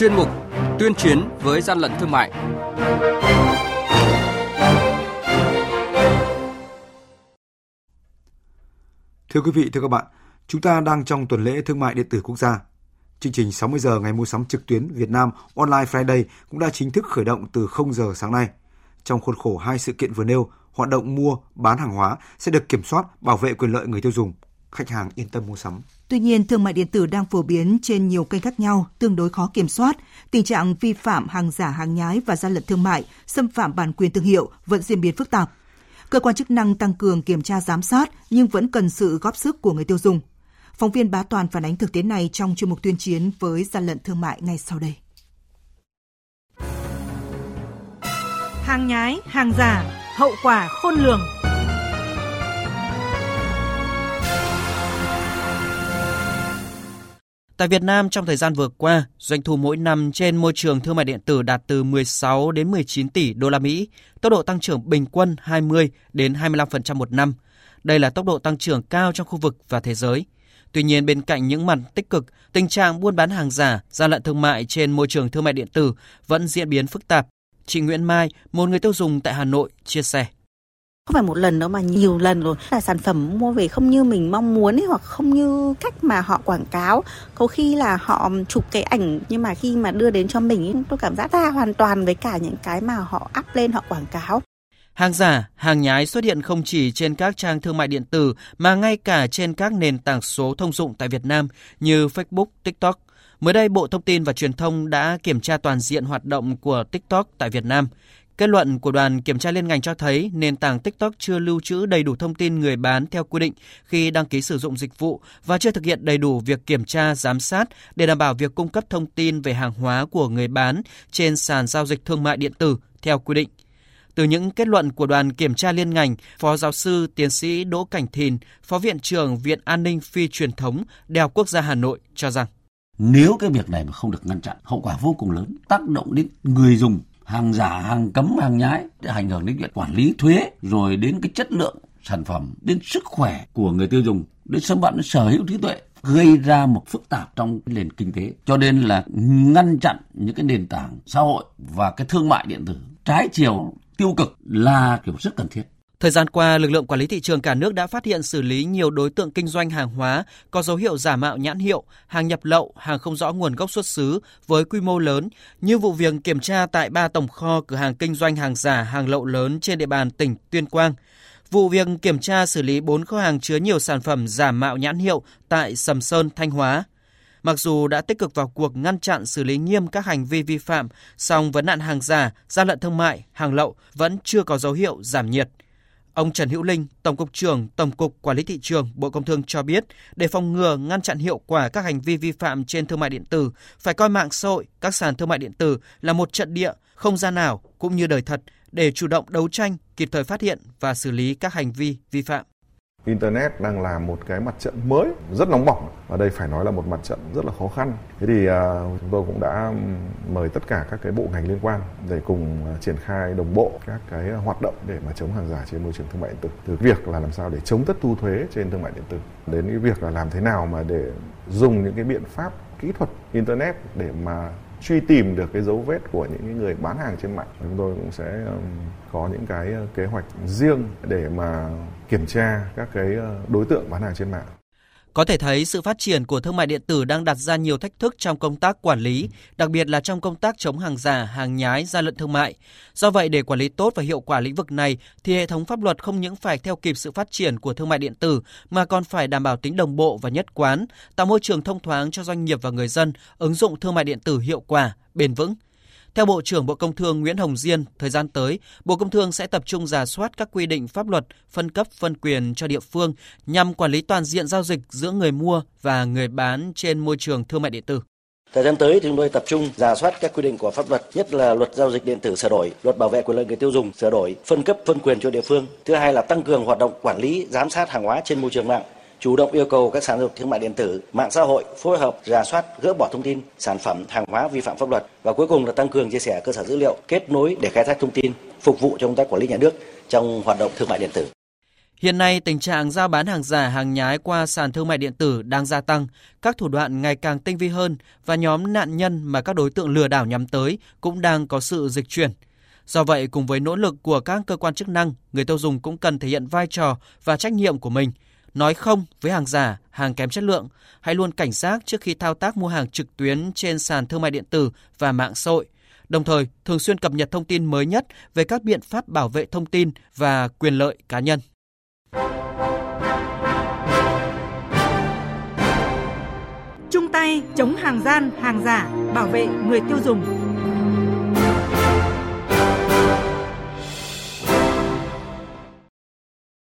chuyên mục tuyên chiến với gian lận thương mại. Thưa quý vị, thưa các bạn, chúng ta đang trong tuần lễ thương mại điện tử quốc gia. Chương trình 60 giờ ngày mua sắm trực tuyến Việt Nam Online Friday cũng đã chính thức khởi động từ 0 giờ sáng nay. Trong khuôn khổ hai sự kiện vừa nêu, hoạt động mua, bán hàng hóa sẽ được kiểm soát, bảo vệ quyền lợi người tiêu dùng, khách hàng yên tâm mua sắm. Tuy nhiên, thương mại điện tử đang phổ biến trên nhiều kênh khác nhau, tương đối khó kiểm soát. Tình trạng vi phạm hàng giả, hàng nhái và gian lận thương mại, xâm phạm bản quyền thương hiệu vẫn diễn biến phức tạp. Cơ quan chức năng tăng cường kiểm tra giám sát nhưng vẫn cần sự góp sức của người tiêu dùng. Phóng viên Bá Toàn phản ánh thực tế này trong chuyên mục tuyên chiến với gian lận thương mại ngay sau đây. Hàng nhái, hàng giả, hậu quả khôn lường. Tại Việt Nam trong thời gian vừa qua, doanh thu mỗi năm trên môi trường thương mại điện tử đạt từ 16 đến 19 tỷ đô la Mỹ, tốc độ tăng trưởng bình quân 20 đến 25% một năm. Đây là tốc độ tăng trưởng cao trong khu vực và thế giới. Tuy nhiên, bên cạnh những mặt tích cực, tình trạng buôn bán hàng giả, gian lận thương mại trên môi trường thương mại điện tử vẫn diễn biến phức tạp. Chị Nguyễn Mai, một người tiêu dùng tại Hà Nội, chia sẻ. Không phải một lần đâu mà nhiều lần rồi, là sản phẩm mua về không như mình mong muốn ấy, hoặc không như cách mà họ quảng cáo. Có khi là họ chụp cái ảnh nhưng mà khi mà đưa đến cho mình ấy, tôi cảm giác ra hoàn toàn với cả những cái mà họ up lên họ quảng cáo. Hàng giả, hàng nhái xuất hiện không chỉ trên các trang thương mại điện tử mà ngay cả trên các nền tảng số thông dụng tại Việt Nam như Facebook, TikTok. Mới đây, Bộ Thông tin và Truyền thông đã kiểm tra toàn diện hoạt động của TikTok tại Việt Nam. Kết luận của đoàn kiểm tra liên ngành cho thấy nền tảng TikTok chưa lưu trữ đầy đủ thông tin người bán theo quy định khi đăng ký sử dụng dịch vụ và chưa thực hiện đầy đủ việc kiểm tra, giám sát để đảm bảo việc cung cấp thông tin về hàng hóa của người bán trên sàn giao dịch thương mại điện tử theo quy định. Từ những kết luận của đoàn kiểm tra liên ngành, Phó giáo sư, tiến sĩ Đỗ Cảnh Thìn, Phó Viện trưởng Viện An ninh phi truyền thống Đại học Quốc gia Hà Nội cho rằng nếu cái việc này mà không được ngăn chặn, hậu quả vô cùng lớn, tác động đến người dùng, hàng giả, hàng cấm, hàng nhái, ảnh hưởng đến việc quản lý thuế, rồi đến cái chất lượng sản phẩm, đến sức khỏe của người tiêu dùng, đến xâm phạm đến sở hữu trí tuệ, gây ra một phức tạp trong nền kinh tế. Cho nên là ngăn chặn những cái nền tảng xã hội và cái thương mại điện tử trái chiều tiêu cực là điều rất cần thiết. Thời gian qua, lực lượng quản lý thị trường cả nước đã phát hiện xử lý nhiều đối tượng kinh doanh hàng hóa có dấu hiệu giả mạo nhãn hiệu, hàng nhập lậu, hàng không rõ nguồn gốc xuất xứ với quy mô lớn, như vụ việc kiểm tra tại 3 tổng kho cửa hàng kinh doanh hàng giả, hàng lậu lớn trên địa bàn tỉnh Tuyên Quang. Vụ việc kiểm tra xử lý 4 kho hàng chứa nhiều sản phẩm giả mạo nhãn hiệu tại Sầm Sơn, Thanh Hóa. Mặc dù đã tích cực vào cuộc ngăn chặn xử lý nghiêm các hành vi vi phạm, song vấn nạn hàng giả, gian lận thương mại, hàng lậu vẫn chưa có dấu hiệu giảm nhiệt. Ông Trần Hữu Linh, Tổng cục trưởng Tổng cục Quản lý thị trường, Bộ Công Thương cho biết, để phòng ngừa ngăn chặn hiệu quả các hành vi vi phạm trên thương mại điện tử, phải coi mạng xã hội, các sàn thương mại điện tử là một trận địa, không gian ảo cũng như đời thật để chủ động đấu tranh, kịp thời phát hiện và xử lý các hành vi vi phạm. Internet đang là một cái mặt trận mới, rất nóng bỏng. Ở đây phải nói là một mặt trận rất là khó khăn. Thế thì chúng tôi cũng đã mời tất cả các cái bộ ngành liên quan để cùng triển khai đồng bộ các cái hoạt động để mà chống hàng giả trên môi trường thương mại điện tử. Từ việc là làm sao để chống thất thu thuế trên thương mại điện tử, đến cái việc là làm thế nào mà để dùng những cái biện pháp kỹ thuật Internet để mà truy tìm được cái dấu vết của những người bán hàng trên mạng. Chúng tôi cũng sẽ có những cái kế hoạch riêng để mà kiểm tra các cái đối tượng bán hàng trên mạng. Có thể thấy sự phát triển của thương mại điện tử đang đặt ra nhiều thách thức trong công tác quản lý, đặc biệt là trong công tác chống hàng giả, hàng nhái, gian lận thương mại. Do vậy, để quản lý tốt và hiệu quả lĩnh vực này thì hệ thống pháp luật không những phải theo kịp sự phát triển của thương mại điện tử mà còn phải đảm bảo tính đồng bộ và nhất quán, tạo môi trường thông thoáng cho doanh nghiệp và người dân ứng dụng thương mại điện tử hiệu quả, bền vững. Theo Bộ trưởng Bộ Công Thương Nguyễn Hồng Diên, thời gian tới, Bộ Công Thương sẽ tập trung rà soát các quy định pháp luật, phân cấp, phân quyền cho địa phương nhằm quản lý toàn diện giao dịch giữa người mua và người bán trên môi trường thương mại điện tử. Thời gian tới, chúng tôi tập trung rà soát các quy định của pháp luật, nhất là luật giao dịch điện tử sửa đổi, luật bảo vệ quyền lợi người tiêu dùng sửa đổi, phân cấp, phân quyền cho địa phương. Thứ hai là tăng cường hoạt động quản lý, giám sát hàng hóa trên môi trường mạng. Chủ động yêu cầu các sàn giao dịch thương mại điện tử, mạng xã hội phối hợp rà soát, gỡ bỏ thông tin sản phẩm, hàng hóa vi phạm pháp luật và cuối cùng là tăng cường chia sẻ cơ sở dữ liệu, kết nối để khai thác thông tin phục vụ cho công tác quản lý nhà nước trong hoạt động thương mại điện tử. Hiện nay, tình trạng giao bán hàng giả, hàng nhái qua sàn thương mại điện tử đang gia tăng, các thủ đoạn ngày càng tinh vi hơn và nhóm nạn nhân mà các đối tượng lừa đảo nhắm tới cũng đang có sự dịch chuyển. Do vậy, cùng với nỗ lực của các cơ quan chức năng, người tiêu dùng cũng cần thể hiện vai trò và trách nhiệm của mình, nói không với hàng giả, hàng kém chất lượng, hãy luôn cảnh giác trước khi thao tác mua hàng trực tuyến trên sàn thương mại điện tử và mạng xã hội. Đồng thời, thường xuyên cập nhật thông tin mới nhất về các biện pháp bảo vệ thông tin và quyền lợi cá nhân. Chung tay chống hàng gian, hàng giả, bảo vệ người tiêu dùng.